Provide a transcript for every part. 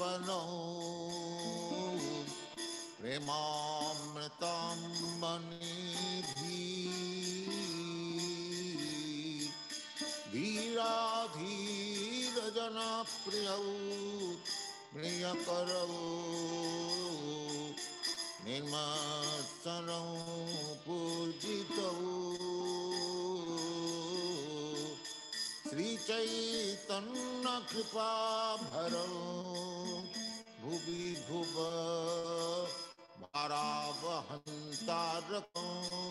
Upano Premamritam Manidhi Dhiradhira Jana Priyau Priyakarau Nirmasarau Pujitau Sri Chaitanya Kripa Bharau Bhubi Bhuva Bharavahantarakam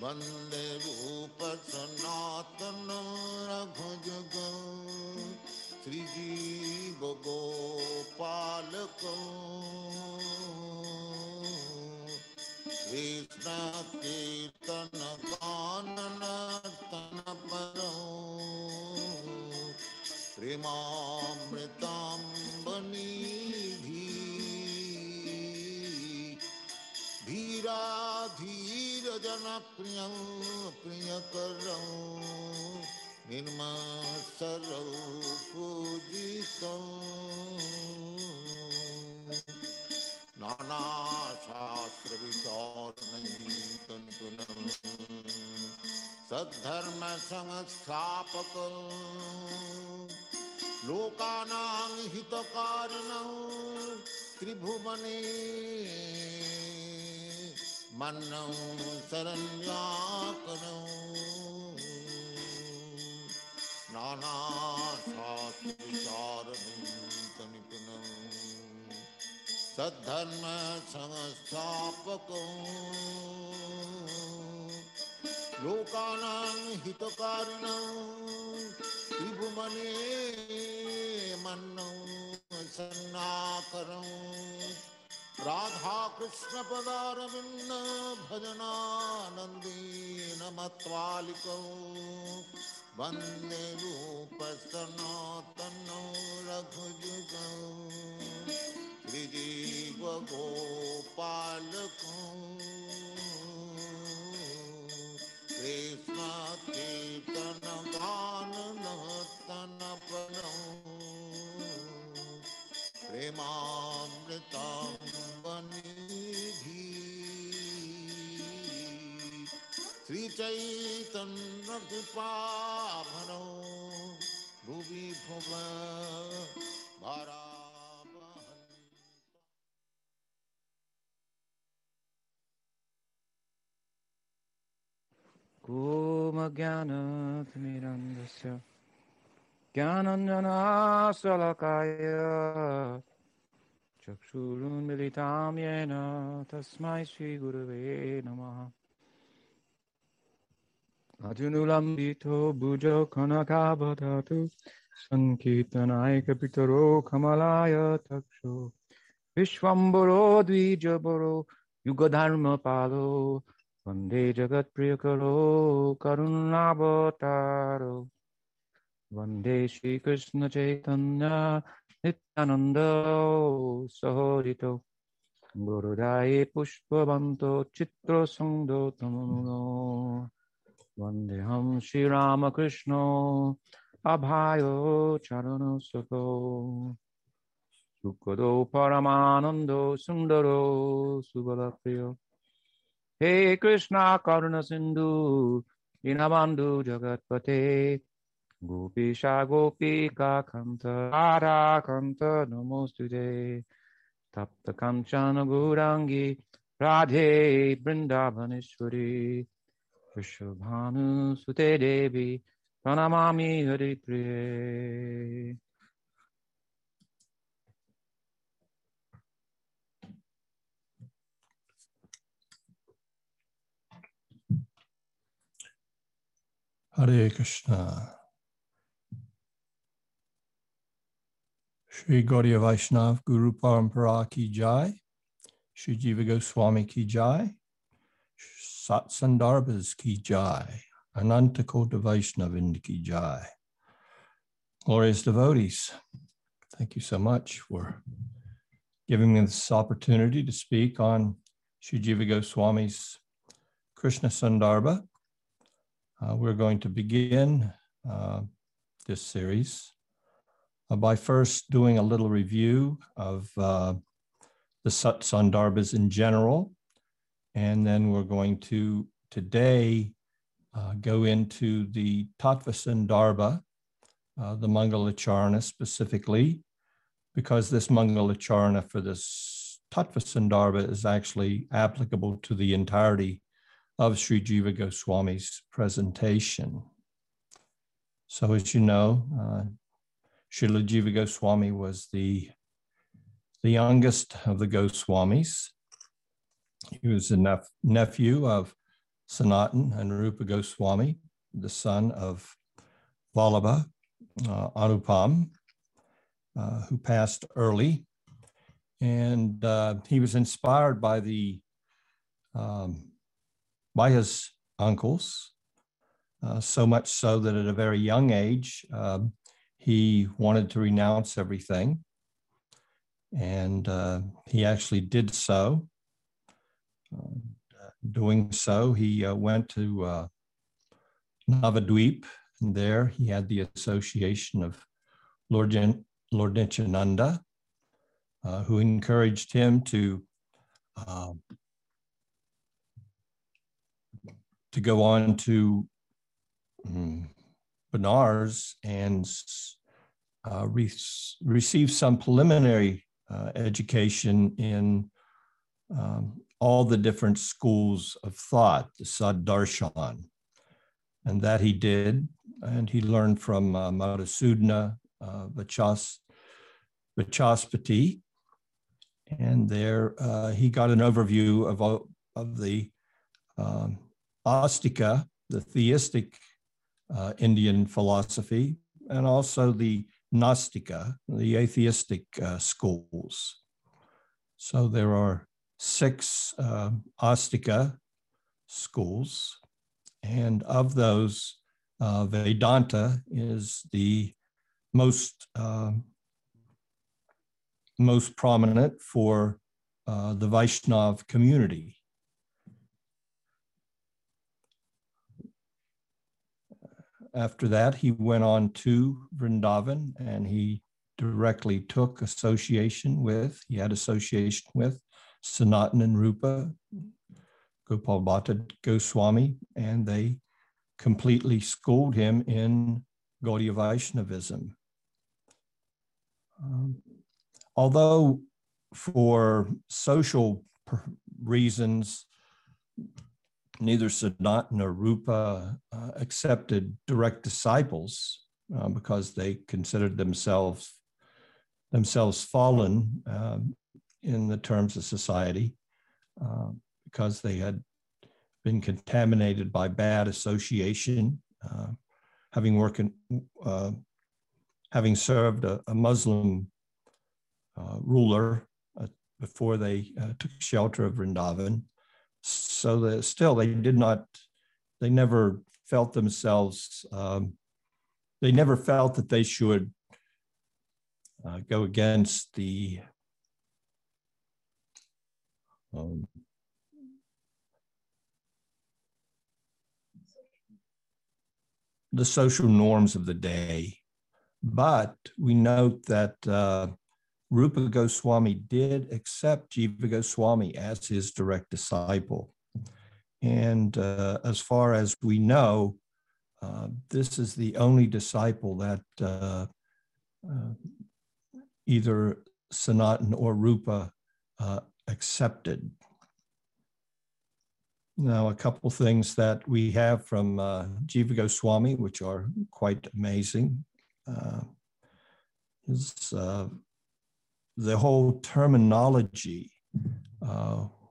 Vande Rupa Sanatana Raghajagam Sri Jiva Gopalakam Krishna Kirtana Ganana Tanaparam Premamritam Manidhi Dhiradhira Janapriyam Priyakaram Nirmasarau Pujitam Nana Shastra Visaranayam Tunam Saddharma Samastapakam Lokanam Hitakaranam Tribhuvane Mannam Saranyakanam Nana Sastvicharanitanipunam Saddharma Samastapakam Lokanam Hitakaranam Tribhumane Mannam Sannakaram Radha Krishna Padaravinda Bhajananandina Matvalikam Vande Rupa Sanatana Raghajugam Sri Jiva Gopalakam Krishna Kirtana Ganana Tanaparam Premamritam Manidhi Sri Chaitanya Kripa Bharau Bhuvi Bhuva Bhara Goma Gyanat Mirandasya Gyananjana Salakaya Chakshurun Militam Yena Tasmai Shri Gurave Namaha Ajunulambito Bhujo Kanaka Bhatatu Sankirtanaika Pitaro Kamalaya Taksho Vishwambaro Dvijabaro Yuga Dharma Palo Vande Jagat Priyakaro Karunabhataro Vande Shri Krishna Chaitanya Nityananda Sahodito Gurudaye Pushpavanto Chitra Sangdo Tamamuno Vandeham Shri Ramakrishno Abhayo Charano Sako Sukado Paramanando Sundaro Subalapriyo Hey Krishna Karuna Sindhu Dinabandhu Jagatpate Gopisha Gopika Kanta Radha Kanta Namostude Tapta Kanchana Gourangi Radhe Vrindavaneshwari Vrishabhanu Sute Devi Pranamami Hari Priye. Hare Krishna. Shri Gaudiya Vaishnav Guru Parampara Ki Jai, Shri Jiva Goswami Ki Jai, Satsandarbhas Ki Jai, Anantakota Vaishnavind Ki Jai. Glorious devotees, thank you so much for giving me this opportunity to speak on Shri Jiva Goswami's Krishna Sandarbha. We're going to begin this series by first doing a little review of the Satsandarbhas in general. And then we're going to today go into the Tattva Sandarbha, the Mangalacharna specifically, because this Mangalacharna for this Tattva Sandarbha is actually applicable to the entirety of Sri Jiva Goswami's presentation. So as you know, Srila Jiva Goswami was the youngest of the Goswamis. He was a nephew of Sanatana and Rupa Goswami, the son of Vallabha Anupam, who passed early. And he was inspired by his uncles, so much so that at a very young age, he wanted to renounce everything. And he actually did so. Doing so, he went to Navadvip, and there he had the association of Lord Nityananda, who encouraged him to go on to Benares and receive some preliminary education in all the different schools of thought, the Sadarshan, and that he did. And he learned from Madhusudana, Vachaspati, and there he got an overview of the Astika, the theistic Indian philosophy, and also the Nastika, the atheistic schools. So there are 6 Astika schools, and of those, Vedanta is the most prominent for the Vaishnav community. After that, he went on to Vrindavan, and he directly had association with Sanatana and Rupa, Gopala Bhatta Goswami, and they completely schooled him in Gaudiya Vaishnavism. Although for social reasons, neither Sanatana nor Rupa accepted direct disciples because they considered themselves fallen in the terms of society, because they had been contaminated by bad association, having served a Muslim ruler before they took shelter of Vrindavan. So that still they never felt themselves, they never felt that they should go against the social norms of the day. But we note that Rupa Goswami did accept Jiva Goswami as his direct disciple. And as far as we know, this is the only disciple that either Sanatana or Rupa accepted. Now, a couple things that we have from Jiva Goswami, which are quite amazing, is the whole terminology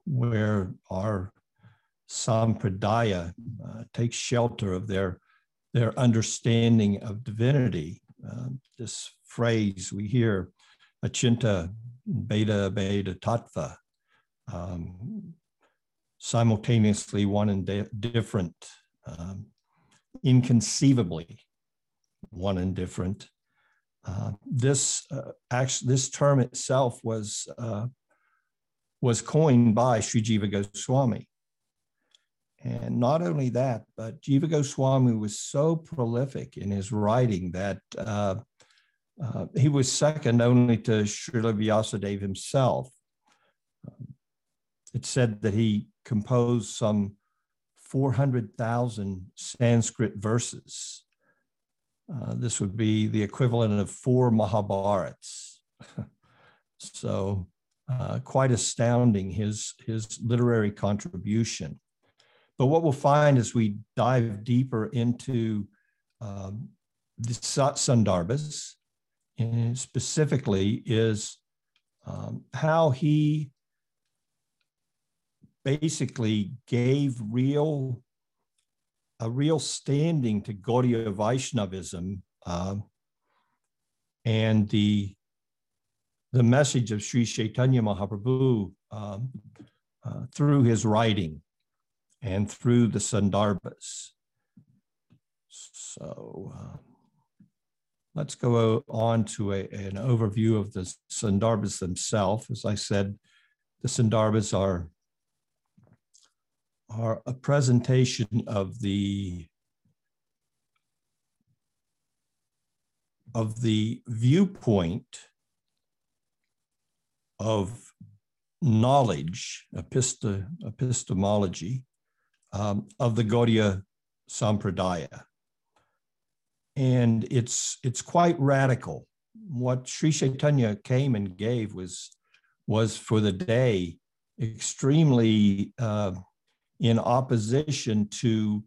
where our sampradaya takes shelter of their understanding of divinity. This phrase we hear, achinta, beta, beta, tattva, simultaneously one and different, inconceivably one and different. This term itself was coined by Sri Jiva Goswami. And not only that, but Jiva Goswami was so prolific in his writing that He was second only to Srila Vyasadeva himself. It's said that he composed some 400,000 Sanskrit verses. This would be the equivalent of 4 Mahabharats. So quite astounding, his literary contribution. But what we'll find as we dive deeper into the Satsandarbhas, specifically, is how he basically gave a real standing to Gaudiya Vaishnavism and the message of Sri Chaitanya Mahaprabhu through his writing and through the Sandarbhas. So let's go on to an overview of the Sandarbhas themselves. As I said, the Sandarbhas are a presentation of the viewpoint of knowledge, epistemology, of the Gaudiya Sampradaya. And it's quite radical. What Sri Chaitanya came and gave was for the day extremely in opposition to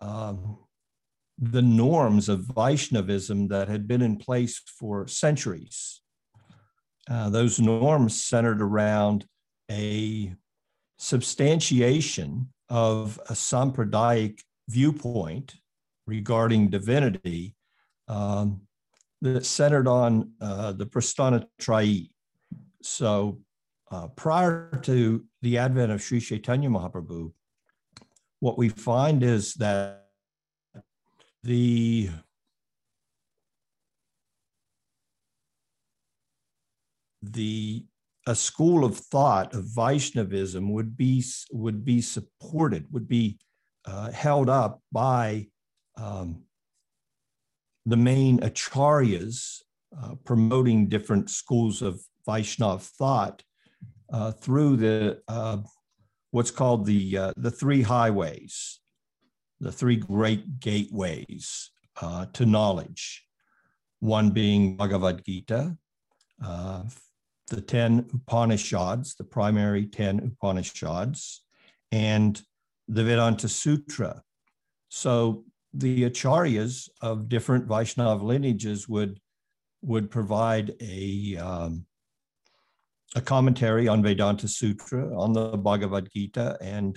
the norms of Vaishnavism that had been in place for centuries. Those norms centered around a substantiation of a Sampradaic viewpoint regarding divinity that's centered on the Prasthana Trayi. So prior to the advent of Sri Chaitanya Mahaprabhu, what we find is that a school of thought of Vaishnavism would be supported, held up by the main acharyas promoting different schools of Vaishnav thought through the what's called the three highways, the three great gateways to knowledge. One being Bhagavad Gita, the 10 Upanishads, the primary 10 Upanishads, and the Vedanta Sutra. So the acharyas of different Vaishnava lineages would provide a commentary on Vedanta Sutra, on the Bhagavad Gita, and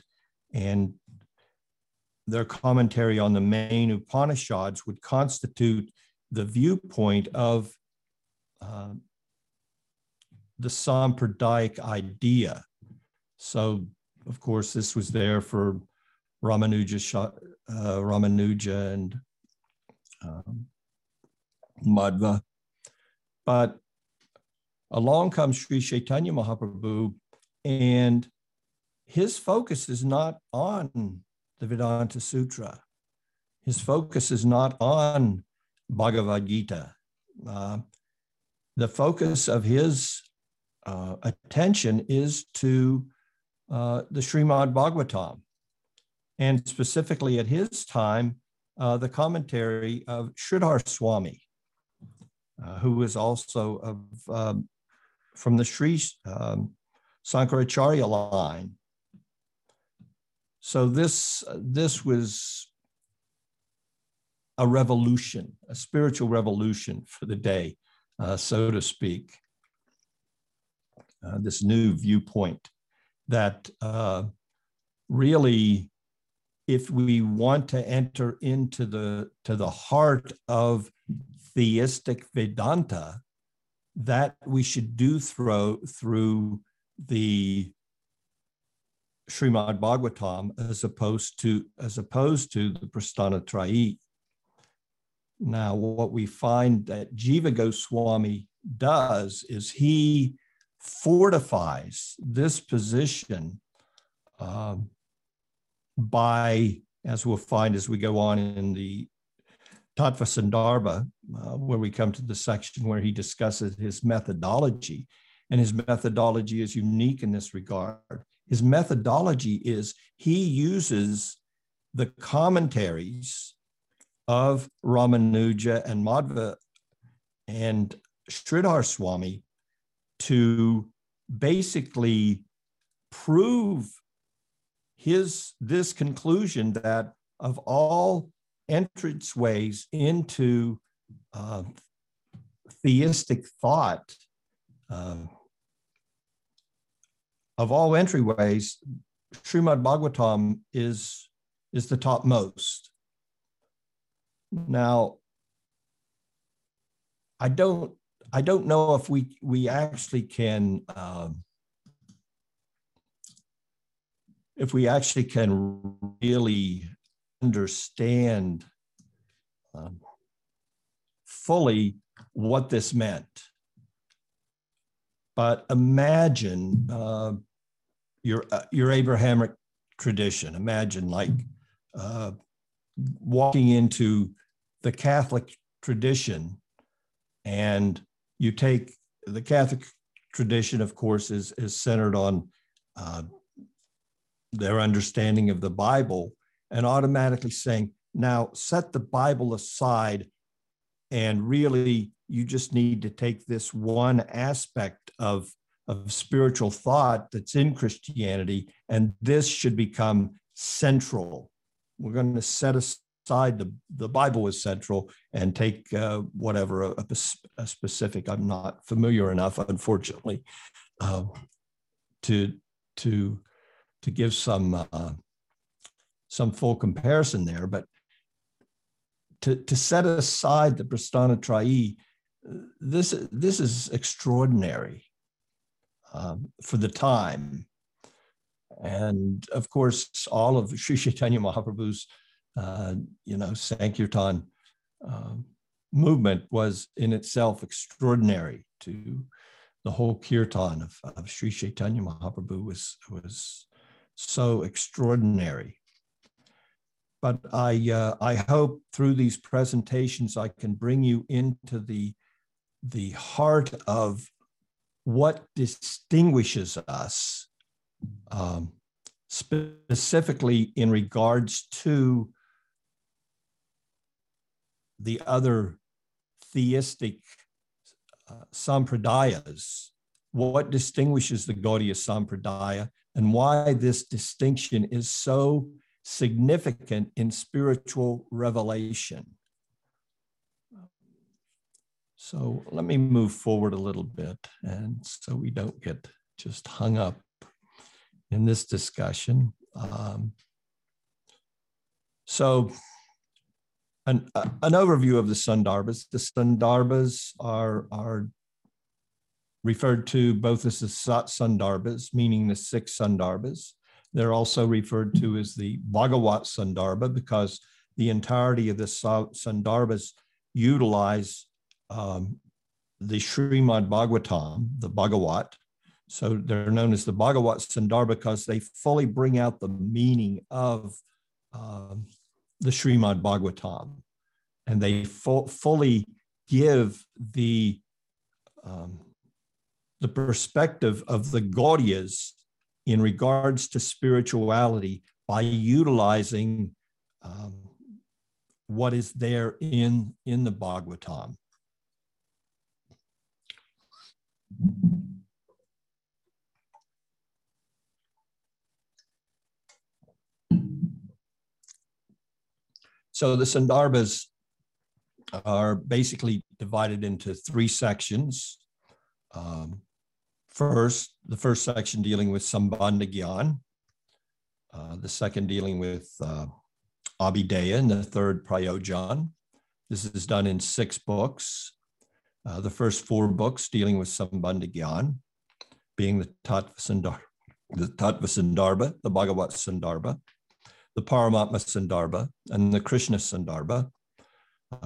their commentary on the main Upanishads would constitute the viewpoint of the Sampradaic idea. So, of course, this was there for Ramanuja and Madhva. But along comes Sri Chaitanya Mahaprabhu, and his focus is not on the Vedanta Sutra. His focus is not on Bhagavad Gita. The focus of his attention is to the Srimad Bhagavatam, and specifically at his time, the commentary of Sridhar Swami, who was also from the Sri Sankaracharya line. So this was a revolution, a spiritual revolution for the day, so to speak. This new viewpoint that really, if we want to enter into the heart of theistic Vedanta, that we should do through the Srimad Bhagavatam as opposed to the Prasthana Trayi. Now, what we find that Jiva Goswami does is he fortifies this position by, as we'll find as we go on in the Tattva Sandarbha, where we come to the section where he discusses his methodology. And his methodology is unique in this regard. His methodology is he uses the commentaries of Ramanuja and Madhva and Sridhar Swami to basically prove this conclusion that of all entranceways into theistic thought, of all entryways, Srimad Bhagavatam is the topmost. Now, I don't know if we actually can really understand fully what this meant. But imagine your Abrahamic tradition. Imagine like walking into the Catholic tradition, and you take the Catholic tradition, of course, is centered on their understanding of the Bible, and automatically saying, now set the Bible aside and really you just need to take this one aspect of spiritual thought that's in Christianity, and this should become central. We're going to set aside the Bible as central and take whatever a specific. I'm not familiar enough, unfortunately, to give some full comparison there. But to set aside the Prasthana Trayi, this is extraordinary for the time. And of course, all of Sri Chaitanya Mahaprabhu's, Sankirtan movement was in itself extraordinary. To the whole kirtan of Sri Chaitanya Mahaprabhu was so extraordinary. But I hope through these presentations I can bring you into the heart of what distinguishes us, specifically in regards to the other theistic sampradayas, what distinguishes the Gaudiya Sampradaya, and why this distinction is so significant in spiritual revelation. So let me move forward a little bit, and so we don't get just hung up in this discussion. So an overview of the Sandarbhas. The Sandarbhas are referred to both as the Satsandarbhas, meaning the 6 Sandarbhas. They're also referred to as the Bhagavat Sandarbha, because the entirety of the Sandarbhas utilize the Srimad Bhagavatam, the Bhagavat. So they're known as the Bhagavat Sandarbha because they fully bring out the meaning of the Srimad Bhagavatam. And they fully give the perspective of the Gaudiyas in regards to spirituality by utilizing what is there in the Bhagavatam. So the Sandarbhas are basically divided into 3 sections. First, the first section dealing with Sambandhagyan, the second dealing with Abhideya, and the third Prayojan. This is done in 6 books. The first 4 books dealing with Sambandhagyan, being the Tattva Sandarbha, the Bhagavat Sandarbha, the Paramatma Sandarbha, and the Krishna Sandarbha,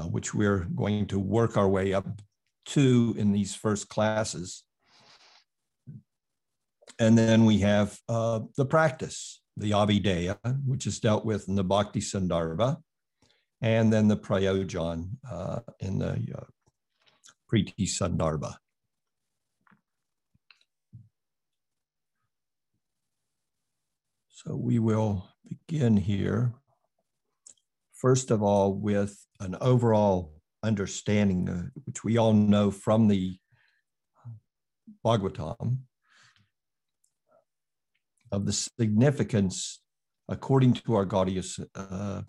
which we're going to work our way up to in these first classes. And then we have the practice, the Abhideya, which is dealt with in the Bhakti Sandarbha, and then the Prayojan in the Priti Sandarbha. So we will begin here, first of all, with an overall understanding, which we all know from the Bhagavatam, of the significance, according to our Gaudiya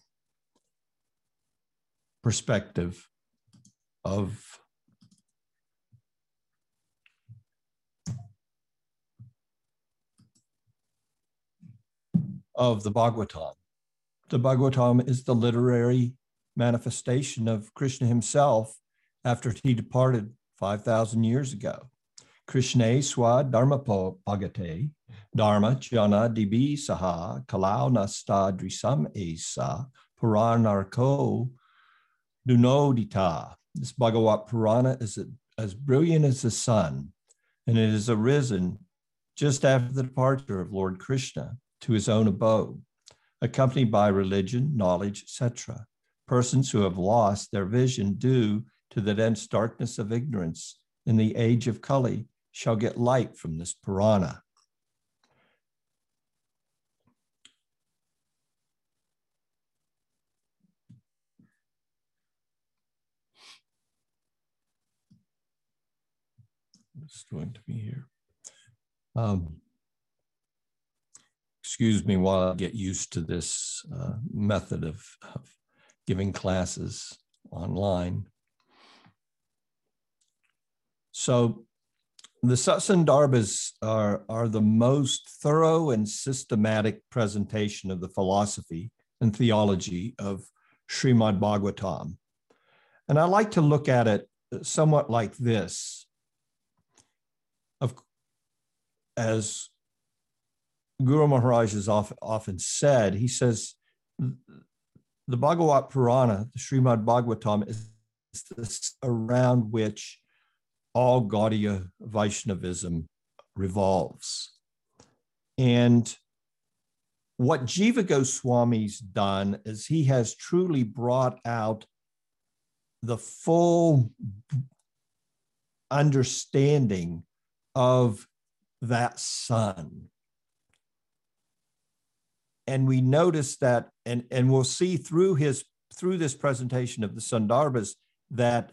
perspective, of the Bhagavatam. The Bhagavatam is the literary manifestation of Krishna himself after he departed 5,000 years ago. Krishna swa dharma pagate, dharma jana dibi saha, kalau nasta drisam esa, puranarko dunodita. This Bhagavat Purana is as brilliant as the sun, and it has arisen just after the departure of Lord Krishna to his own abode, accompanied by religion, knowledge, etc. Persons who have lost their vision due to the dense darkness of ignorance in the age of Kali shall get light from this Purana. It's going to be here. Excuse me while I get used to this method of giving classes online. So the Satsandarbhas are the most thorough and systematic presentation of the philosophy and theology of Srimad Bhagavatam. And I like to look at it somewhat like this, as Guru Maharaj has often said, he says, the Bhagavat Purana, the Srimad Bhagavatam, is this around which all Gaudiya Vaishnavism revolves. And what Jiva Goswami's done is he has truly brought out the full understanding of that sun. And we notice that, and we'll see through this presentation of the Sandarbhas that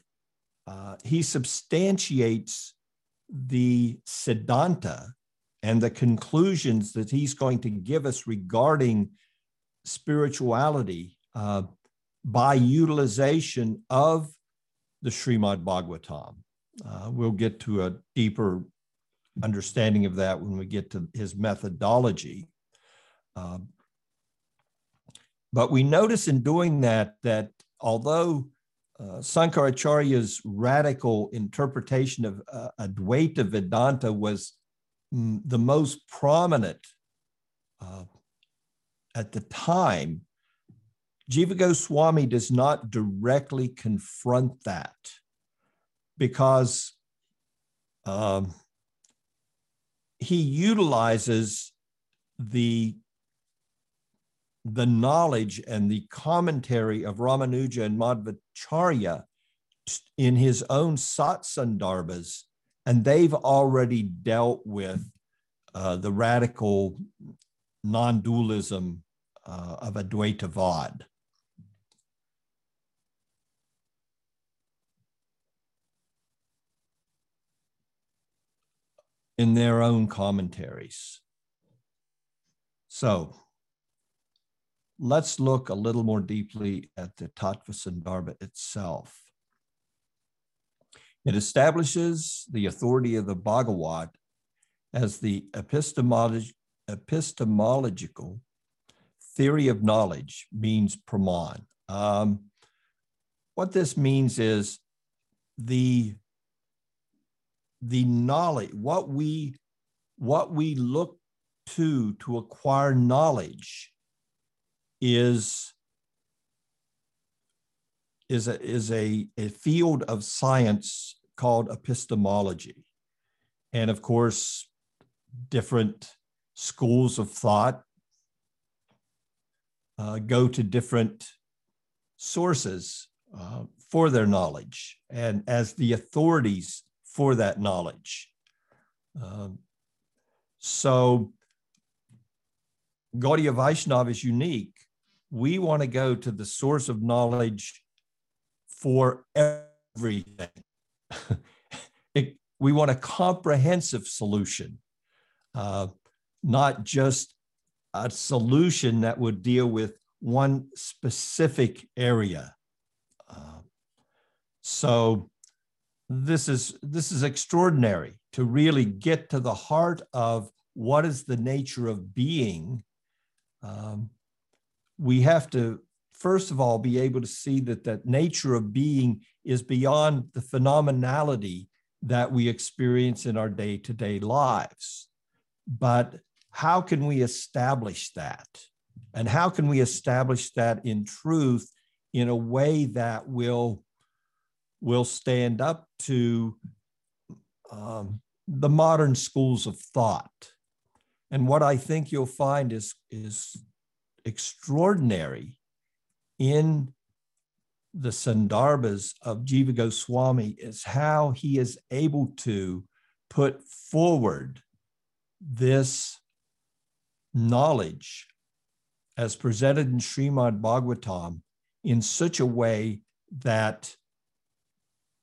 he substantiates the Siddhanta and the conclusions that he's going to give us regarding spirituality by utilization of the Srimad Bhagavatam. We'll get to a deeper understanding of that when we get to his methodology. But we notice in doing that, that although Sankaracharya's radical interpretation of Advaita Vedanta was the most prominent at the time, Jiva Goswami does not directly confront that, because he utilizes the knowledge and the commentary of Ramanuja and Madhvacharya in his own Satsandarbhas, and they've already dealt with the radical non-dualism of Advaitavad. In their own commentaries. So, let's look a little more deeply at the Tattva Sandarbha itself. It establishes the authority of the Bhagavat as the epistemological theory of knowledge, means praman. What this means is the knowledge, what we look to acquire knowledge is a field of science called epistemology. And of course, different schools of thought go to different sources for their knowledge and as the authorities for that knowledge. So Gaudiya Vaishnava is unique. We want to go to the source of knowledge for everything. We want a comprehensive solution, not just a solution that would deal with one specific area. So this is extraordinary to really get to the heart of what is the nature of being. We have to, first of all, be able to see that nature of being is beyond the phenomenality that we experience in our day-to-day lives. But how can we establish that? And how can we establish that in truth in a way that will stand up to the modern schools of thought? And what I think you'll find is extraordinary in the Sandarbhas of Jiva Goswami is how he is able to put forward this knowledge as presented in Srimad Bhagavatam in such a way that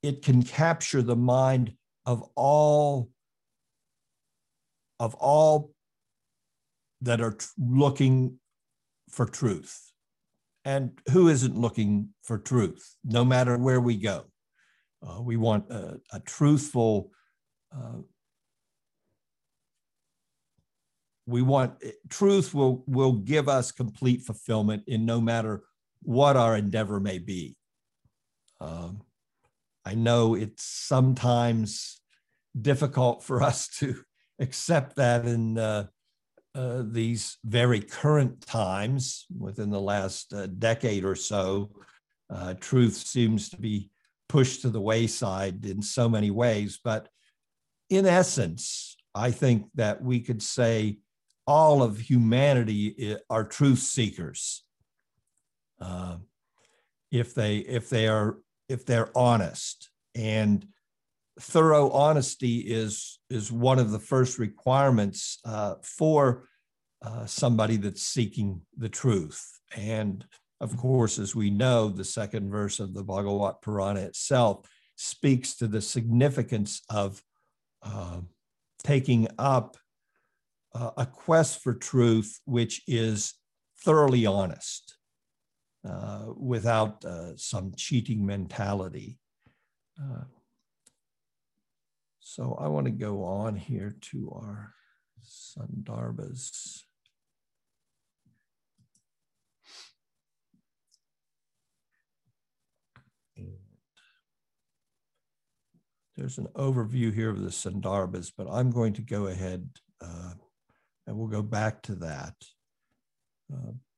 it can capture the mind of all that are looking for truth. And who isn't looking for truth? No matter where we go, we want a truthful. We want truth will give us complete fulfillment in no matter what our endeavor may be. I know it's sometimes difficult for us to accept that in these very current times, within the last decade or so, truth seems to be pushed to the wayside in so many ways. But in essence, I think that we could say all of humanity are truth seekers, if they're honest. And thorough honesty is one of the first requirements for somebody that's seeking the truth. And of course, as we know, the second verse of the Bhagavat Purana itself speaks to the significance of taking up a quest for truth, which is thoroughly honest, without some cheating mentality. So I want to go on here to our Sandarbhas. And there's an overview here of the Sandarbhas, but I'm going to go ahead and we'll go back to that.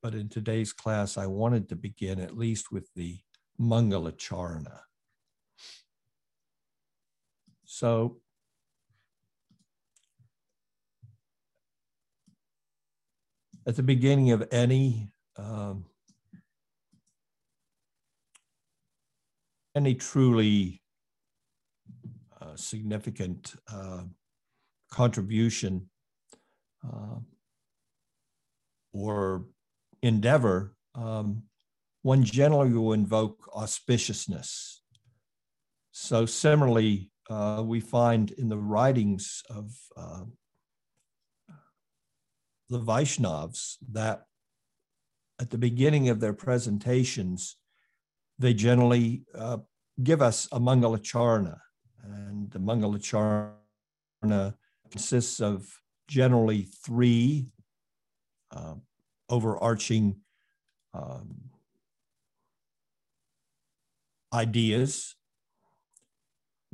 But in today's class, I wanted to begin at least with the Mangalacharna. So at the beginning of any truly significant contribution or endeavor, one generally will invoke auspiciousness. So similarly, we find in the writings of the Vaishnavas that at the beginning of their presentations, they generally give us a Mangalacharna. And the Mangalacharna consists of generally three overarching ideas.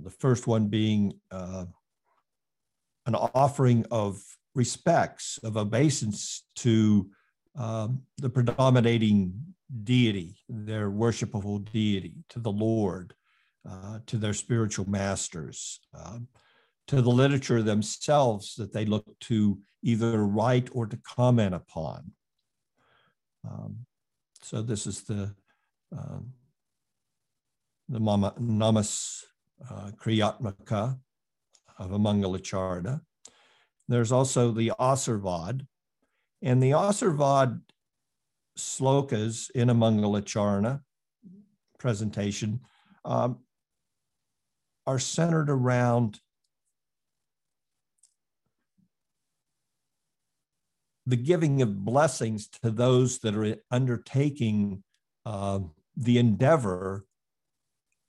The first one being an offering of respects, of obeisance to the predominating deity, their worshipable deity, to the Lord, to their spiritual masters, to the literature themselves that they look to either write or to comment upon. So this is the the namas kriyatmaka of a Mangalacharna. There's also the Asarvad, and the Asarvad slokas in a Mangalacharna presentation are centered around the giving of blessings to those that are undertaking the endeavor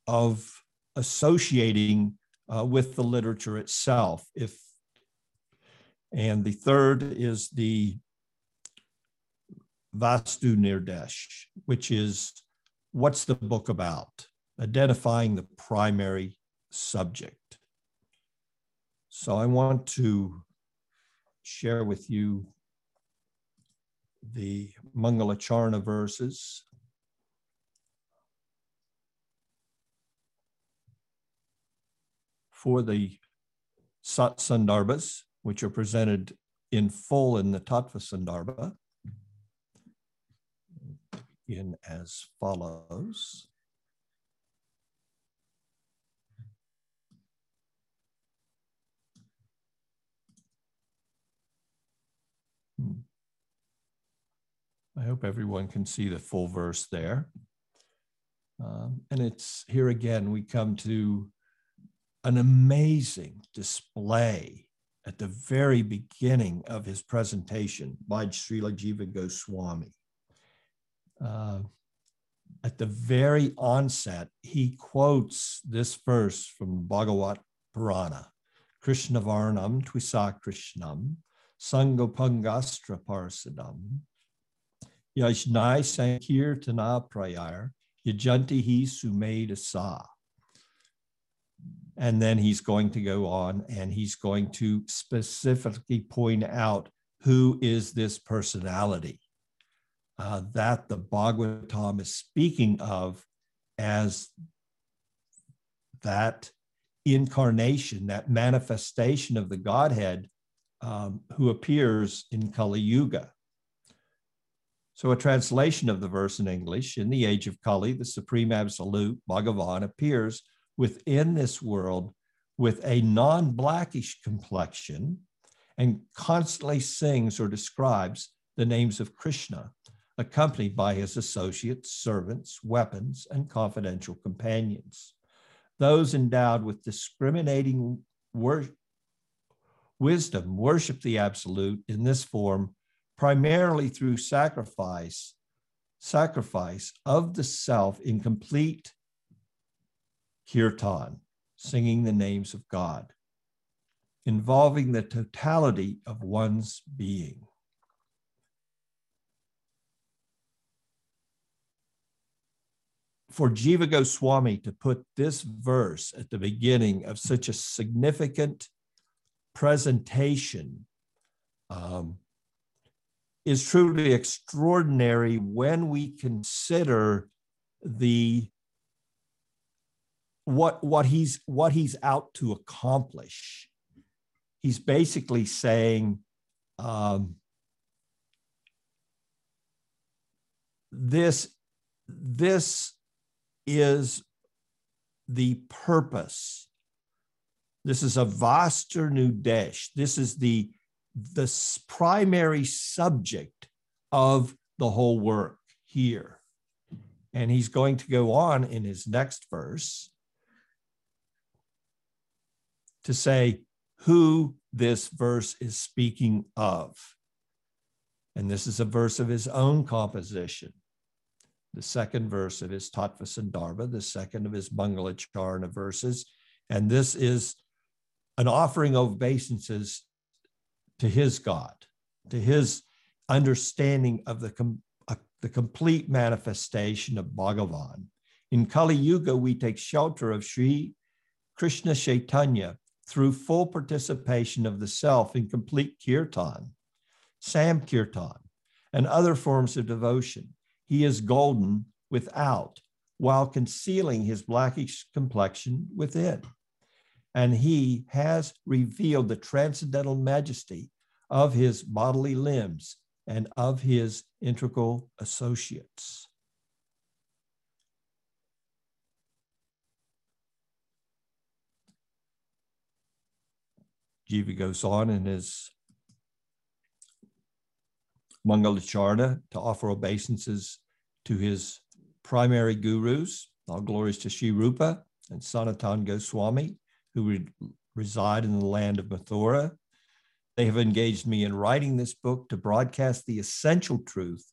of associating with the literature itself. And the third is the Vastu Nirdesh, which is what's the book about, identifying the primary subject. So I want to share with you the Mangalacharna verses. For the Satsandarbhas, which are presented in full in the Tattva Sandarbha, begin as follows. I hope everyone can see the full verse there. And it's here again, we come to an amazing display at the very beginning of his presentation by Srila Jiva Goswami. At the very onset, he quotes this verse from Bhagavat Purana, Krishna Varnam Twisa Krishnam, Sangopangastra Parasadam, Yajnai Sankirtana Prayar, Yajantihi Sumeda Sa. And then he's going to go on and he's going to specifically point out who is this personality that the Bhagavatam is speaking of as that incarnation, that manifestation of the Godhead who appears in Kali Yuga. So a translation of the verse in English, in the age of Kali, the Supreme Absolute, Bhagavan, appears within this world with a non-blackish complexion and constantly sings or describes the names of Krishna, accompanied by his associates, servants, weapons, and confidential companions. Those endowed with discriminating wisdom worship the Absolute in this form primarily through sacrifice of the self in complete Kirtan, singing the names of God, involving the totality of one's being. For Jiva Goswami to put this verse at the beginning of such a significant presentation is truly extraordinary when we consider what he's out to accomplish. He's basically saying this is the purpose. This is a Vastu Nirdesh. This is the primary subject of the whole work here. And he's going to go on in his next verse to say who this verse is speaking of. And this is a verse of his own composition, the second verse of his Tattva Sandarbha, the second of his Mangalacharna verses. And this is an offering of obeisances to his God, to his understanding of the complete manifestation of Bhagavan. In Kali Yuga, we take shelter of Sri Krishna Chaitanya through full participation of the self in complete kirtan, samkirtan, and other forms of devotion. He is golden without, while concealing his blackish complexion within. And he has revealed the transcendental majesty of his bodily limbs and of his integral associates. Jiva goes on in his Mangalacharna to offer obeisances to his primary gurus. All glories to Sri Rupa and Sanatana Goswami, who reside in the land of Mathura. They have engaged me in writing this book to broadcast the essential truth,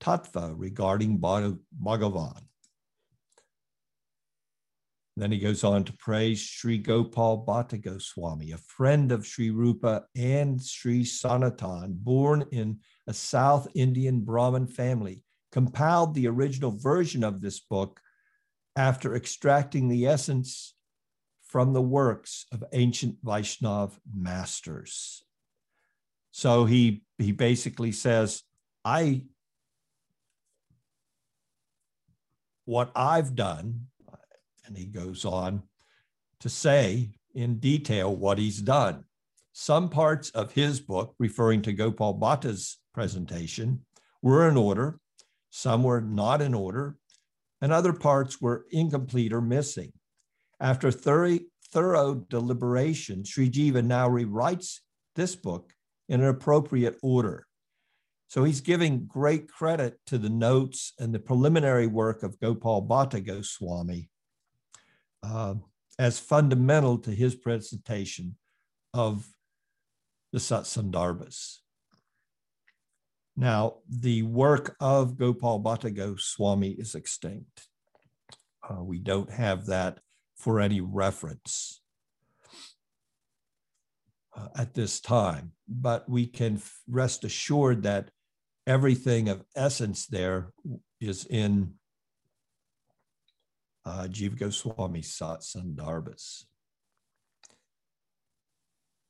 tattva, regarding Bhagavan. Then he goes on to praise Sri Gopala Bhatta Goswami, a friend of Sri Rupa and Sri Sanatan, born in a South Indian Brahmin family, compiled the original version of this book after extracting the essence from the works of ancient Vaishnav masters. So he basically says, what I've done, and he goes on to say in detail what he's done. Some parts of his book, referring to Gopal Bhatta's presentation, were in order, some were not in order, and other parts were incomplete or missing. After thorough deliberation, Sri Jiva now rewrites this book in an appropriate order. So he's giving great credit to the notes and the preliminary work of Gopal Bhatta Goswami as fundamental to his presentation of the Satsandarbhas. Now, the work of Gopal Bhatta Goswami is extinct. We don't have that for any reference at this time, but we can rest assured that everything of essence there is in Jiva Goswami Satsandarbhas.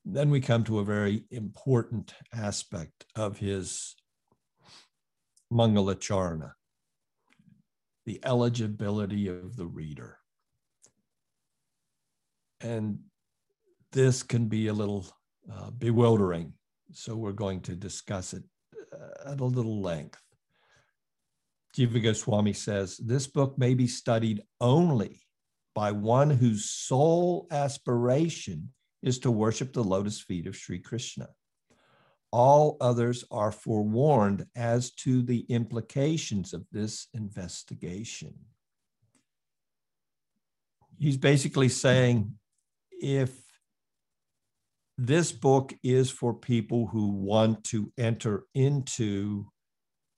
Then we come to a very important aspect of his Mangalacharna, the eligibility of the reader. And this can be a little bewildering, so we're going to discuss it at a little length. Jiva Goswami says, this book may be studied only by one whose sole aspiration is to worship the lotus feet of Sri Krishna. All others are forewarned as to the implications of this investigation. He's basically saying, if this book is for people who want to enter into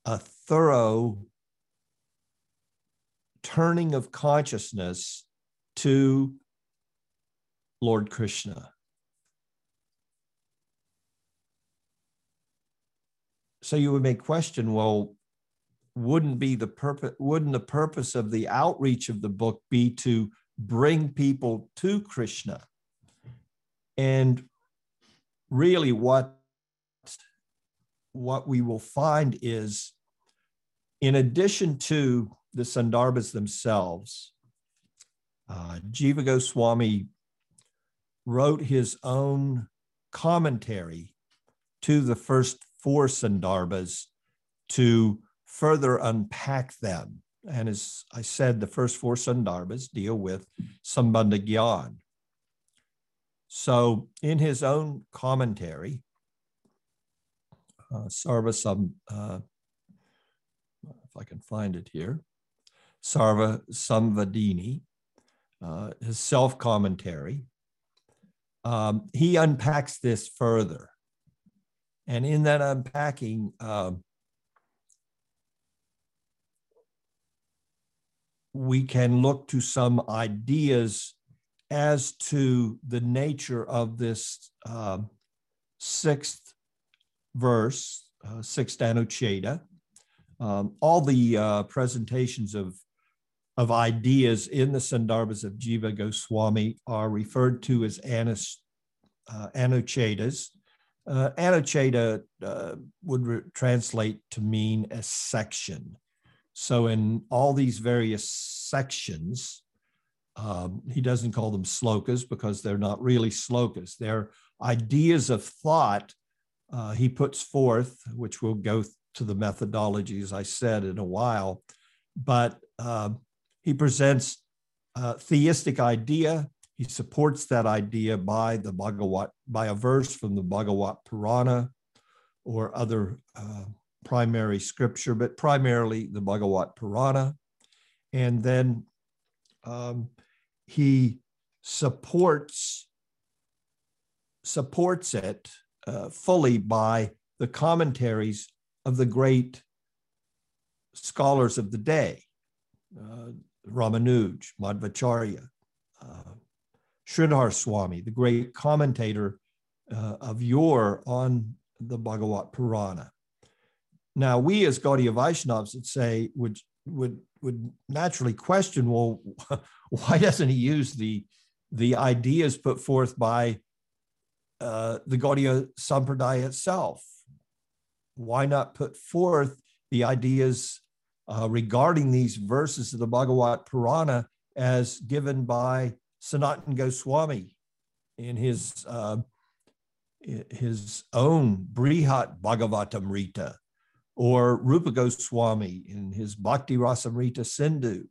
a thorough turning of consciousness to Lord Krishna. So you may question, well, wouldn't the purpose of the outreach of the book be to bring people to Krishna? And really what we will find is, in addition to the Sandarbhas themselves, Jiva Goswami wrote his own commentary to the first four Sandarbhas to further unpack them. And as I said, the first four Sandarbhas deal with Sambandhagyan. So in his own commentary, if I can find it here, Sarva Samvadini, his self-commentary, he unpacks this further. And in that unpacking, we can look to some ideas as to the nature of this sixth verse, sixth Anuccheda. All the presentations of ideas in the Sandarbhas of Jiva Goswami are referred to as Anucchedas. Anuccheda would translate to mean a section. So in all these various sections, he doesn't call them slokas because they're not really slokas. They're ideas of thought he puts forth, which we'll go to the methodology, as I said, in a while. But he presents a theistic idea He supports that idea by the Bhagavat, by a verse from the Bhagavat Purana or other primary scripture, but primarily the Bhagavat Purana. And then he supports it fully by the commentaries of the great scholars of the day, Ramanuja, Madhvacharya, Sridhar Swami, the great commentator of yore on the Bhagavat Purana. Now, we as Gaudiya Vaishnavas would say, would naturally question, well, why doesn't he use the ideas put forth by the Gaudiya Sampradaya itself? Why not put forth the ideas regarding these verses of the Bhagavat Purana as given by Sanatana Goswami in his own Brihat Bhagavatamrita, or Rupa Goswami in his Bhakti Rasamrita Sindhu,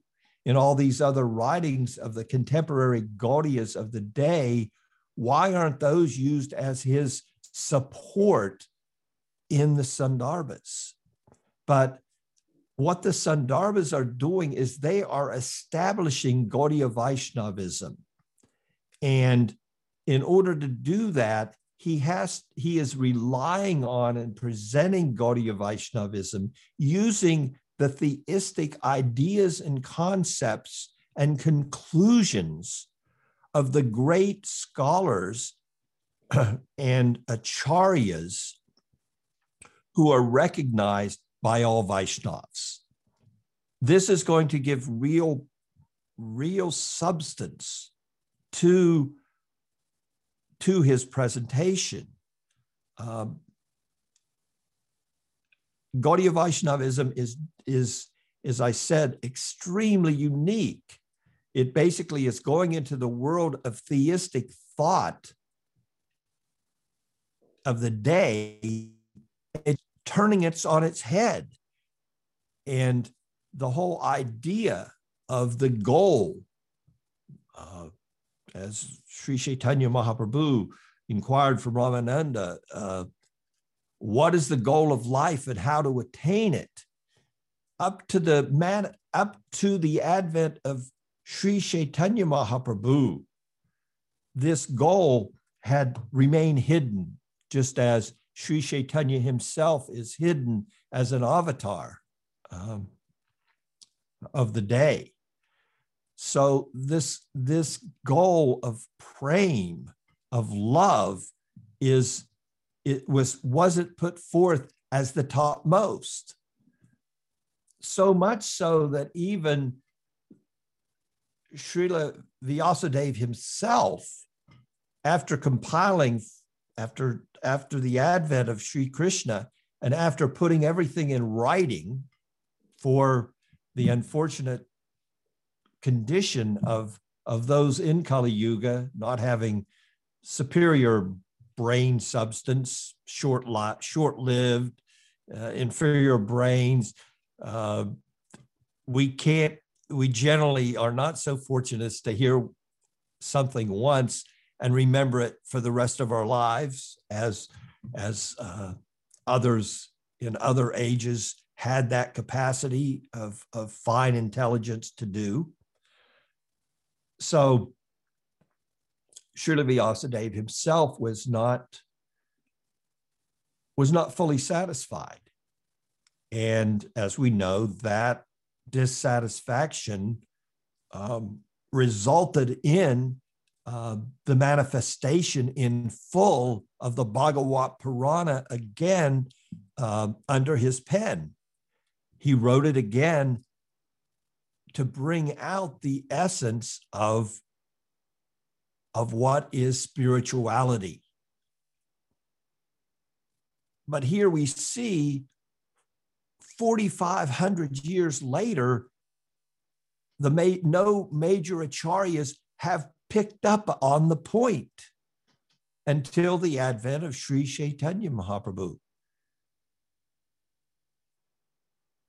in all these other writings of the contemporary Gaudiyas of the day? Why aren't those used as his support in the Sandarbhas? But what the Sandarbhas are doing is they are establishing Gaudiya Vaishnavism. And in order to do that, he is relying on and presenting Gaudiya Vaishnavism using the theistic ideas and concepts and conclusions of the great scholars and acharyas who are recognized by all Vaishnavas. This is going to give real substance to his presentation. Gaudiya Vaishnavism is, as I said, extremely unique. It basically is going into the world of theistic thought of the day. It's turning it on its head. And the whole idea of the goal, as Sri Chaitanya Mahaprabhu inquired from Ramananda, what is the goal of life and how to attain it? Up to the advent of Sri Chaitanya Mahaprabhu, this goal had remained hidden, just as Sri Chaitanya himself is hidden as an avatar of the day. So this goal of prema, of love, wasn't put forth as the topmost. So much so that even Srila Vyasadeva himself, after the advent of Sri Krishna, and after putting everything in writing for the unfortunate condition of those in Kali Yuga, not having superior brain substance, short-lived, inferior brains, we generally are not so fortunate as to hear something once and remember it for the rest of our lives, as others in other ages had that capacity of fine intelligence to do. So Srila Vyasadeva himself was not fully satisfied. And as we know, that dissatisfaction resulted in the manifestation in full of the Bhagavat Purana again under his pen. He wrote it again to bring out the essence of what is spirituality. But here we see 4,500 years later, no major acharyas have picked up on the point until the advent of Sri Chaitanya Mahaprabhu.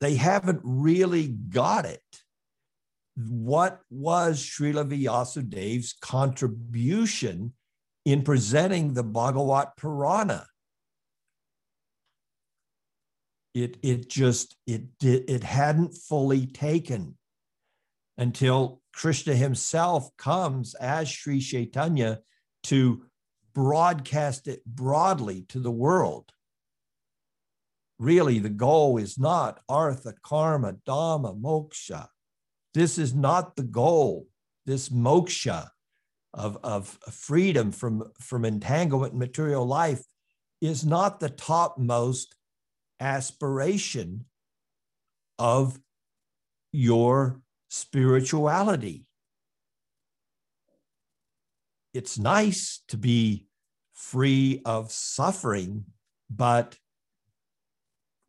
They haven't really got it. what was Srila Vyasadev's contribution in presenting the Bhagavat Purana? It hadn't fully taken until Krishna himself comes as Sri Chaitanya to broadcast it broadly to the world. Really, the goal is not Artha, Karma, Dhamma, Moksha. This is not the goal. This moksha of freedom from entanglement in material life is not the topmost aspiration of your spirituality. It's nice to be free of suffering, but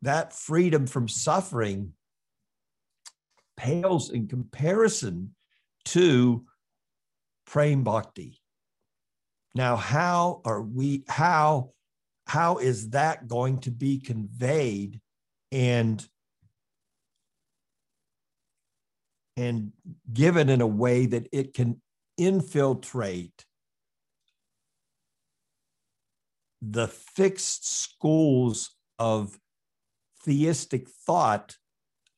that freedom from suffering pales in comparison to prema bhakti. Now, how is that going to be conveyed and given in a way that it can infiltrate the fixed schools of theistic thought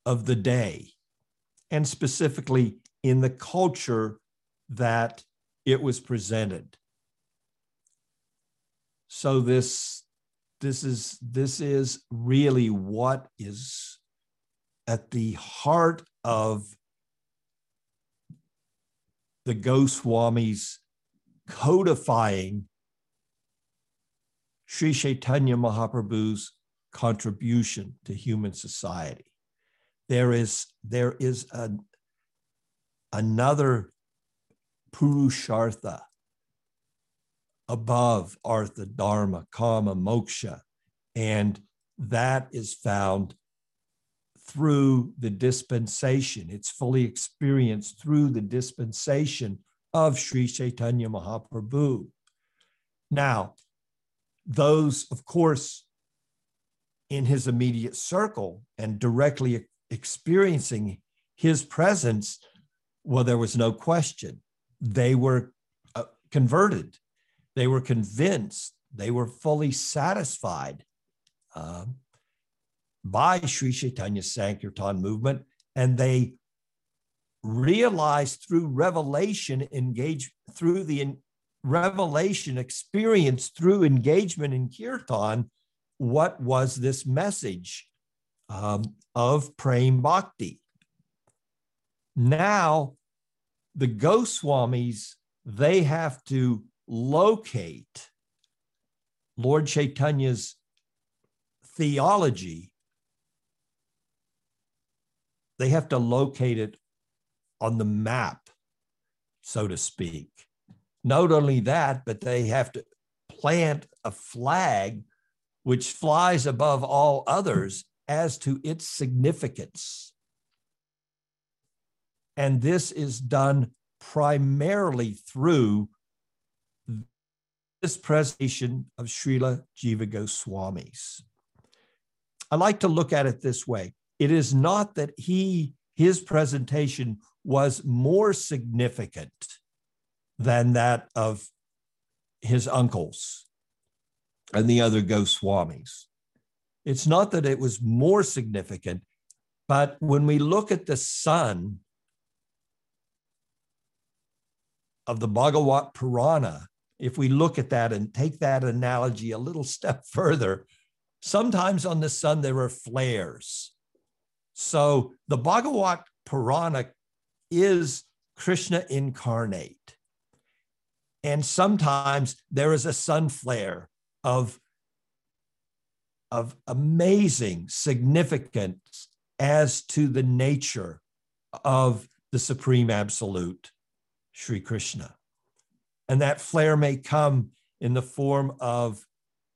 of the day, and specifically in the culture that it was presented? So this is really what is at the heart of the Goswamis codifying Sri Chaitanya Mahaprabhu's contribution to human society. There is another Purushartha above Artha, Dharma, Kama, Moksha, and that is found through the dispensation. It's fully experienced through the dispensation of Sri Chaitanya Mahaprabhu. Now, those, of course, in his immediate circle and directly experiencing his presence, well, there was no question. They were converted. They were convinced. They were fully satisfied by Sri Chaitanya Sankirtan movement, and they realized through revelation engaged through the revelation experience through engagement in Kirtan, what was this message of Prema Bhakti. Now, the Goswamis, they have to locate Lord Chaitanya's theology. They have to locate it on the map, so to speak. Not only that, but they have to plant a flag which flies above all others as to its significance. And this is done primarily through this presentation of Srila Jiva Goswami's. I like to look at it this way. It is not that his presentation was more significant than that of his uncles and the other Goswamis. It's not that it was more significant, but when we look at the sun of the Bhagavat Purana, if we look at that and take that analogy a little step further, sometimes on the sun there are flares. So the Bhagavat Purana is Krishna incarnate. And sometimes there is a sun flare of amazing significance as to the nature of the Supreme Absolute, Sri Krishna. And that flare may come in the form of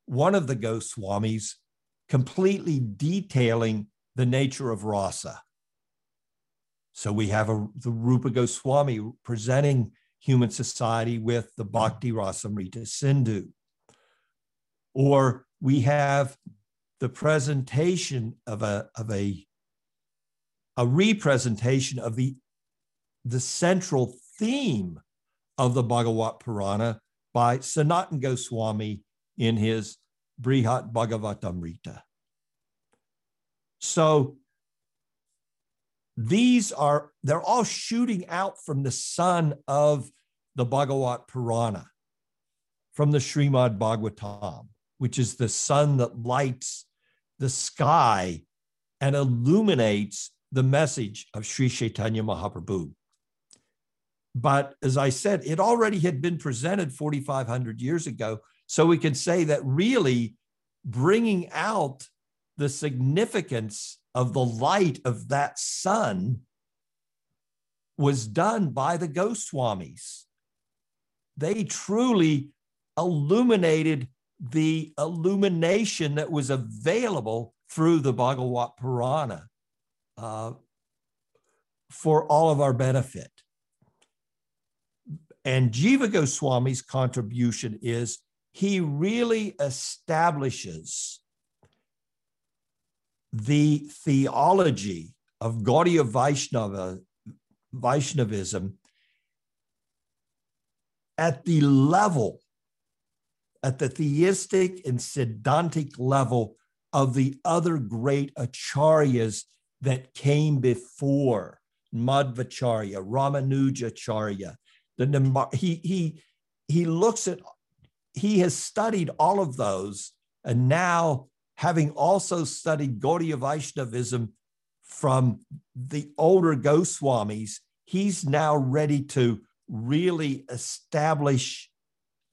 one of the Goswamis completely detailing the nature of rasa. So we have the Rupa Goswami presenting human society with the Bhakti Rasamrita Sindhu. Or we have the presentation of a representation of the the central theme of the Bhagavat Purana by Sanatana Goswami in his Brihat Bhagavatamrita. So these are, they're all shooting out from the sun of the Bhagavat Purana, from the Srimad Bhagavatam, which is the sun that lights the sky and illuminates the message of Sri Chaitanya Mahaprabhu. But as I said, it already had been presented 4,500 years ago. So we can say that really bringing out the significance of the light of that sun was done by the Goswamis. They truly illuminated the illumination that was available through the Bhagavat Purana for all of our benefit. And Jiva Goswami's contribution is he really establishes the theology of Gaudiya Vaishnavism at the level, at the theistic and Siddhantic level of the other great acharyas that came before, Madhvacharya, Ramanujacharya. He looks at, he has studied all of those, and now having also studied Gaudiya Vaishnavism from the older Goswamis, he's now ready to really establish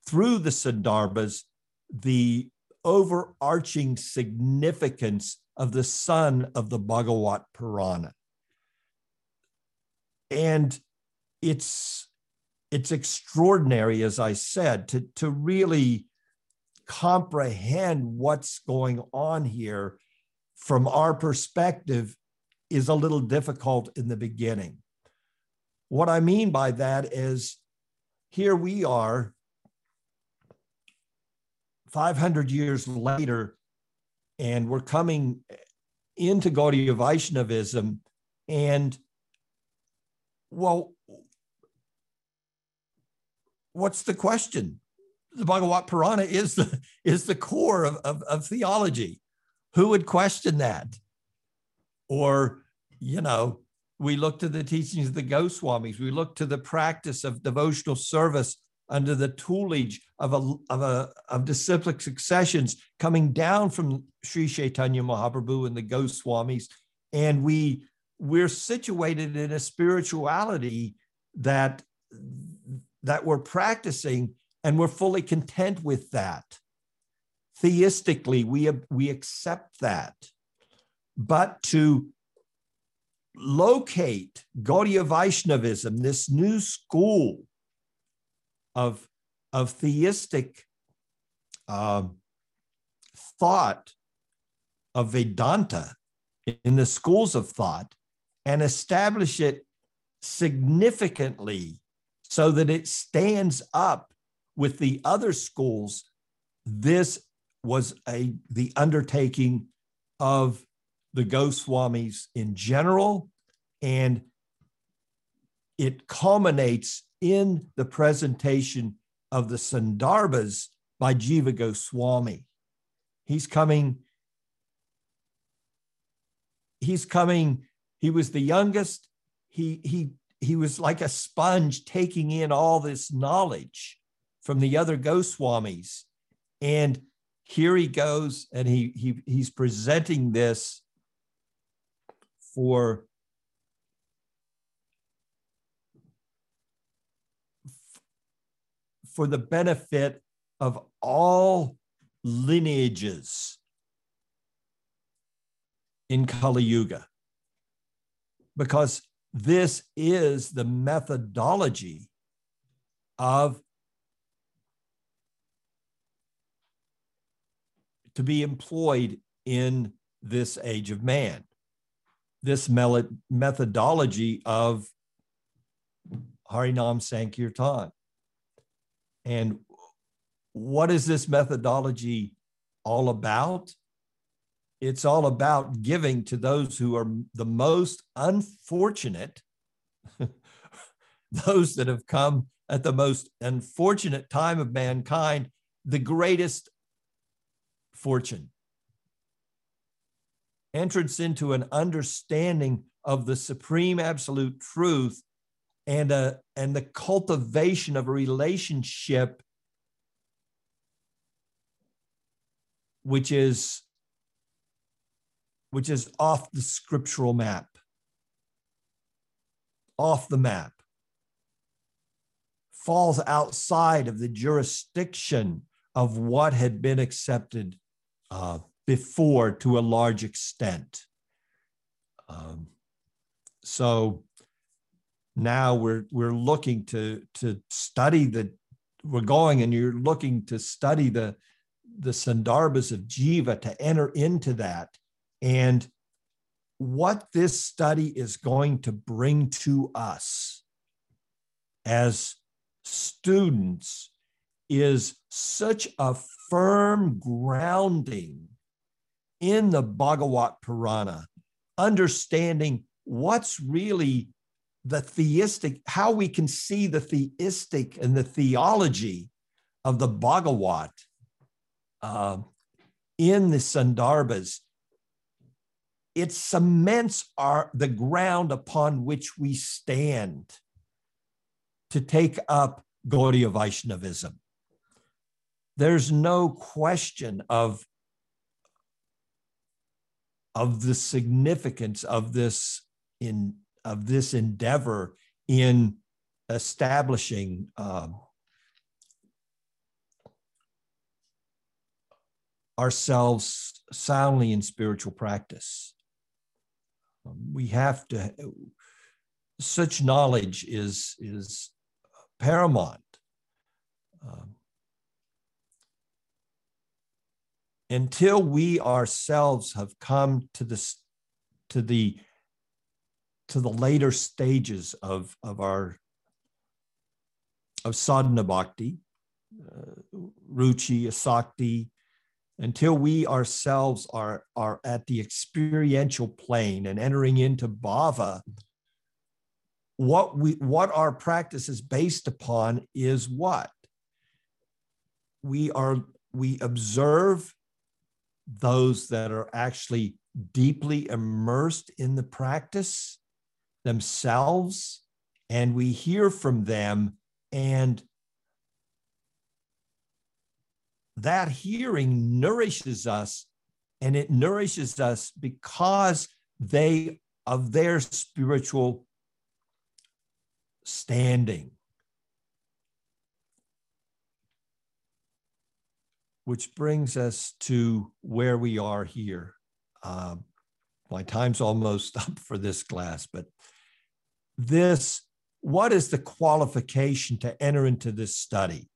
through the Sandarbhas the overarching significance of the sun of the Bhagavat Purana. And it's extraordinary, as I said, to really comprehend what's going on here from our perspective is a little difficult in the beginning. What I mean by that is here we are 500 years later, and we're coming into Gaudiya Vaishnavism, and well, what's the question? The Bhagavat Purana is the core of theology. Who would question that? Or, you know, we look to the teachings of the Goswamis. We look to the practice of devotional service under the tutelage of disciplic successions coming down from Sri Chaitanya Mahaprabhu and the Goswamis. And we're situated in a spirituality that we're practicing, and we're fully content with that. Theistically, we accept that. But to locate Gaudiya Vaishnavism, this new school of theistic thought of Vedanta in the schools of thought, and establish it significantly so that it stands up with the other schools, this was the undertaking of the Goswamis in general, and it culminates in the presentation of the Sandarbhas by Jiva Goswami. He's coming, he was the youngest, he was like a sponge taking in all this knowledge from the other Goswamis. And here he goes, and he's presenting this for the benefit of all lineages in Kali Yuga, because this is the methodology of to be employed in this age of man. This methodology of Harinam Sankirtan. And what is this methodology all about? It's all about giving to those who are the most unfortunate those that have come at the most unfortunate time of mankind, the greatest fortune. Entrance into an understanding of the supreme absolute truth and the cultivation of a relationship which is off the scriptural map, off the map, falls outside of the jurisdiction of what had been accepted before to a large extent. So now we're looking to study the, we're going and you're looking to study the Sandarbhas of Jiva to enter into that. And what this study is going to bring to us as students is such a firm grounding in the Bhagavat Purana, understanding what's really the theistic, how we can see the theistic and the theology of the Bhagavat in the Sandarbhas. It cements the ground upon which we stand to take up Gaudiya Vaishnavism. There's no question of the significance of this endeavor in establishing ourselves soundly in spiritual practice. We have to, such knowledge is paramount. Until we ourselves have come to the later stages of sadhana bhakti, ruchi, asakti, until we ourselves are at the experiential plane and entering into bhava, what our practice is based upon is what? We observe those that are actually deeply immersed in the practice themselves, and we hear from them, and that hearing nourishes us, and it nourishes us because of their spiritual standing, which brings us to where we are here. My time's almost up for this class, but what is the qualification to enter into this study?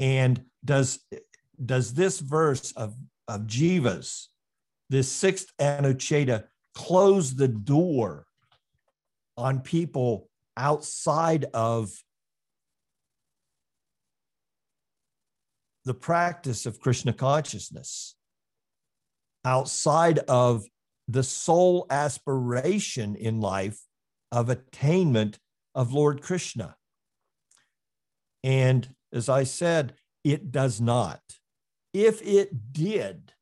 And does this verse of Jiva's, this sixth Anuccheda, close the door on people outside of the practice of Krishna consciousness, outside of the sole aspiration in life of attainment of Lord Krishna? And as I said, it does not. If it did,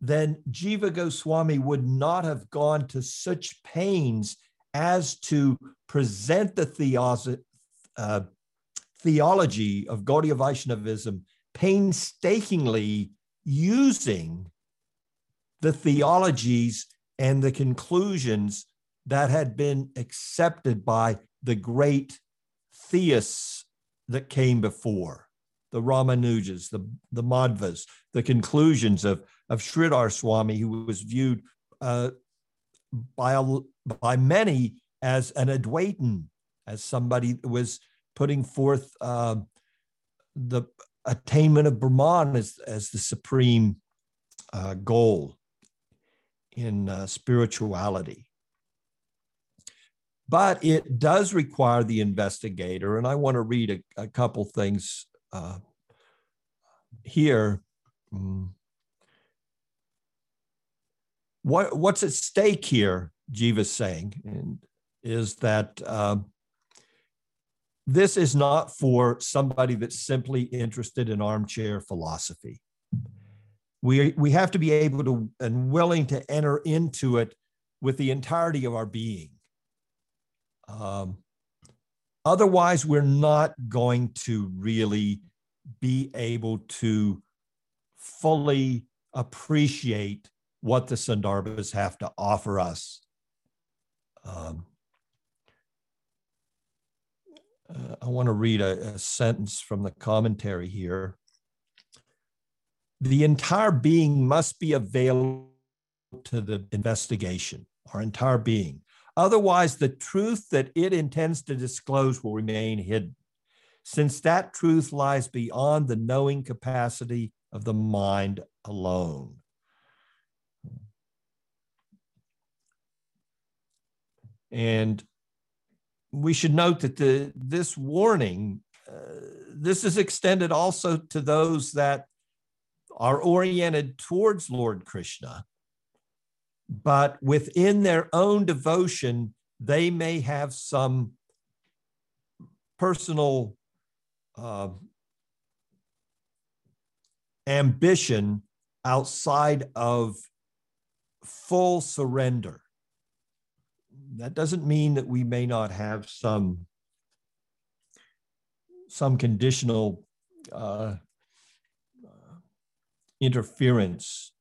then Jiva Goswami would not have gone to such pains as to present the theology of Gaudiya Vaishnavism painstakingly, using the theologies and the conclusions that had been accepted by the great theists that came before, the Ramanujas, the Madhvas, the conclusions of Sridhar Swami, who was viewed by many as an Advaitin, as somebody who was putting forth the attainment of Brahman as the supreme goal in spirituality. But it does require the investigator, and I want to read a couple things here. What's at stake here, Jiva's saying, is that This is not for somebody that's simply interested in armchair philosophy. We have to be able to and willing to enter into it with the entirety of our being. Otherwise, we're not going to really be able to fully appreciate what the Sandarbhas have to offer us. I want to read a sentence from the commentary here. The entire being must be available to the investigation, our entire being. Otherwise, the truth that it intends to disclose will remain hidden, since that truth lies beyond the knowing capacity of the mind alone. And we should note that this warning, this is extended also to those that are oriented towards Lord Krishna, but within their own devotion, they may have some personal ambition outside of full surrender. That doesn't mean that we may not have some conditional interference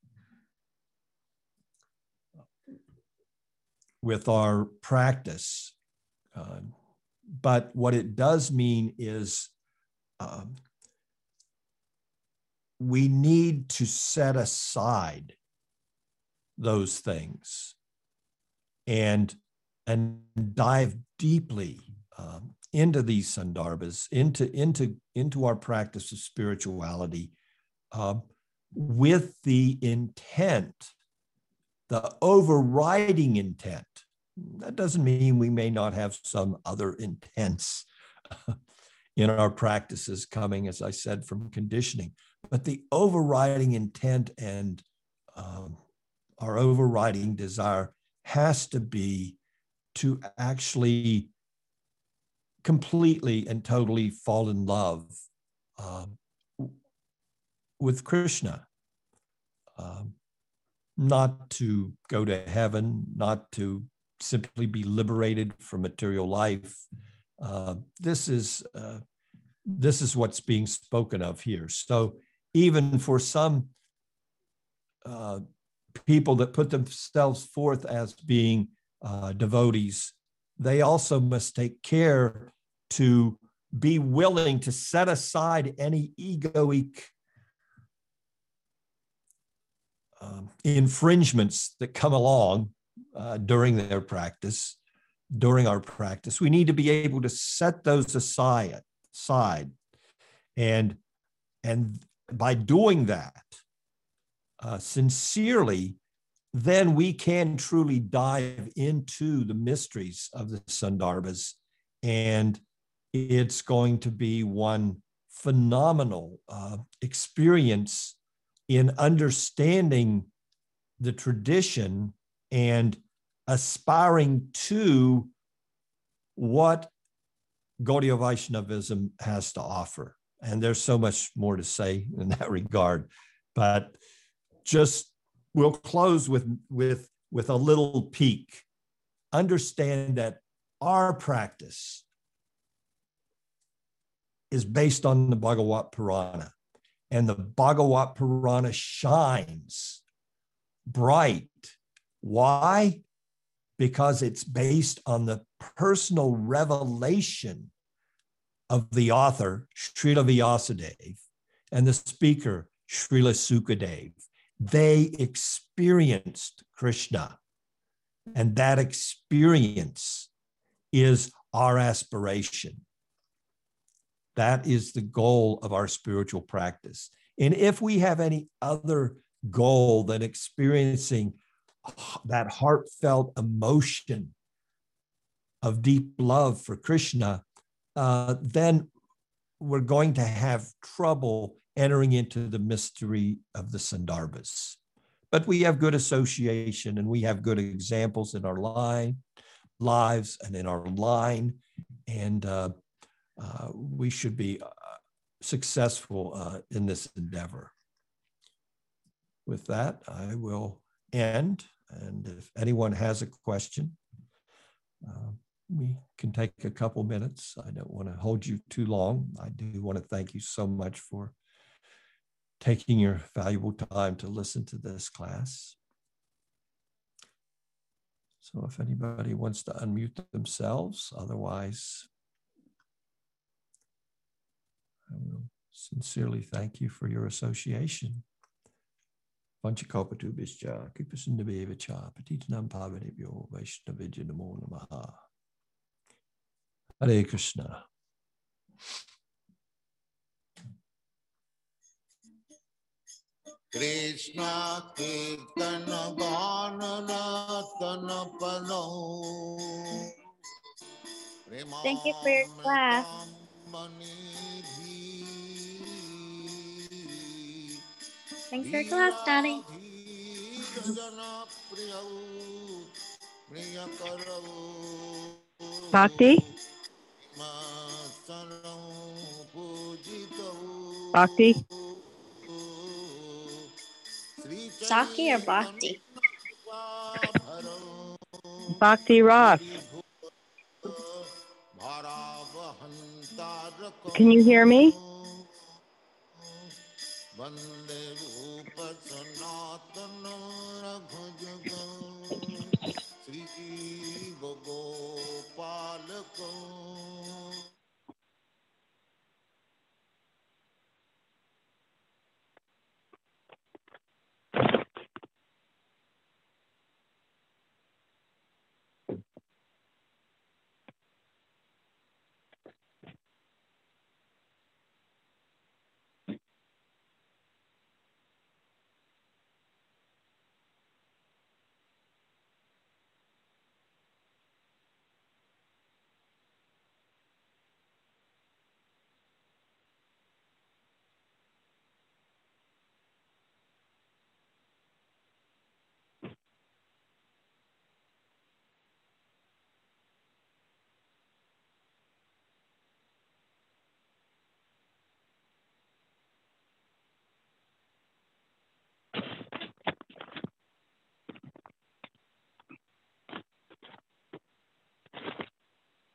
with our practice. But what it does mean is we need to set aside those things and dive deeply into these Sandarbhas, into our practice of spirituality with the intent, the overriding intent. That doesn't mean we may not have some other intents in our practices coming, as I said, from conditioning, but the overriding intent and our overriding desire has to be to actually completely and totally fall in love with Krishna, not to go to heaven, not to simply be liberated from material life. This is what's being spoken of here. So even for some people that put themselves forth as being devotees, they also must take care to be willing to set aside any egoic infringements that come along during their practice, during our practice. We need to be able to set those aside. And by doing that sincerely, then we can truly dive into the mysteries of the Sandarbhas, and it's going to be one phenomenal experience in understanding the tradition and aspiring to what Gaudiya Vaishnavism has to offer. And there's so much more to say in that regard, but just we'll close with a little peek. Understand that our practice is based on the Bhagavat Purana, and the Bhagavat Purana shines bright. Why? Because it's based on the personal revelation of the author, Srila Vyasadeva, and the speaker, Srila Sukadeva. They experienced Krishna, and that experience is our aspiration. That is the goal of our spiritual practice. And if we have any other goal than experiencing that heartfelt emotion of deep love for Krishna, then we're going to have trouble entering into the mystery of the Sandarbhas. But we have good association, and we have good examples in our lives and in our line. And we should be successful in this endeavor. With that, I will end. And if anyone has a question, we can take a couple minutes. I don't want to hold you too long. I do want to thank you so much for taking your valuable time to listen to this class. So if anybody wants to unmute themselves, otherwise, I will sincerely thank you for your association. Panchakopatubhischa, Kipasundabhevacha, Patitanam Pavanebhyo, Vaishnavijya Namo Namaha. Hare Krishna. Krishna Kirtana Ganaratana Pano. Thank you for your class. Thanks for your class, Daddy. Bhakti? Bhakti? Saki or Bhakti? Bhakti Ross. Can you hear me?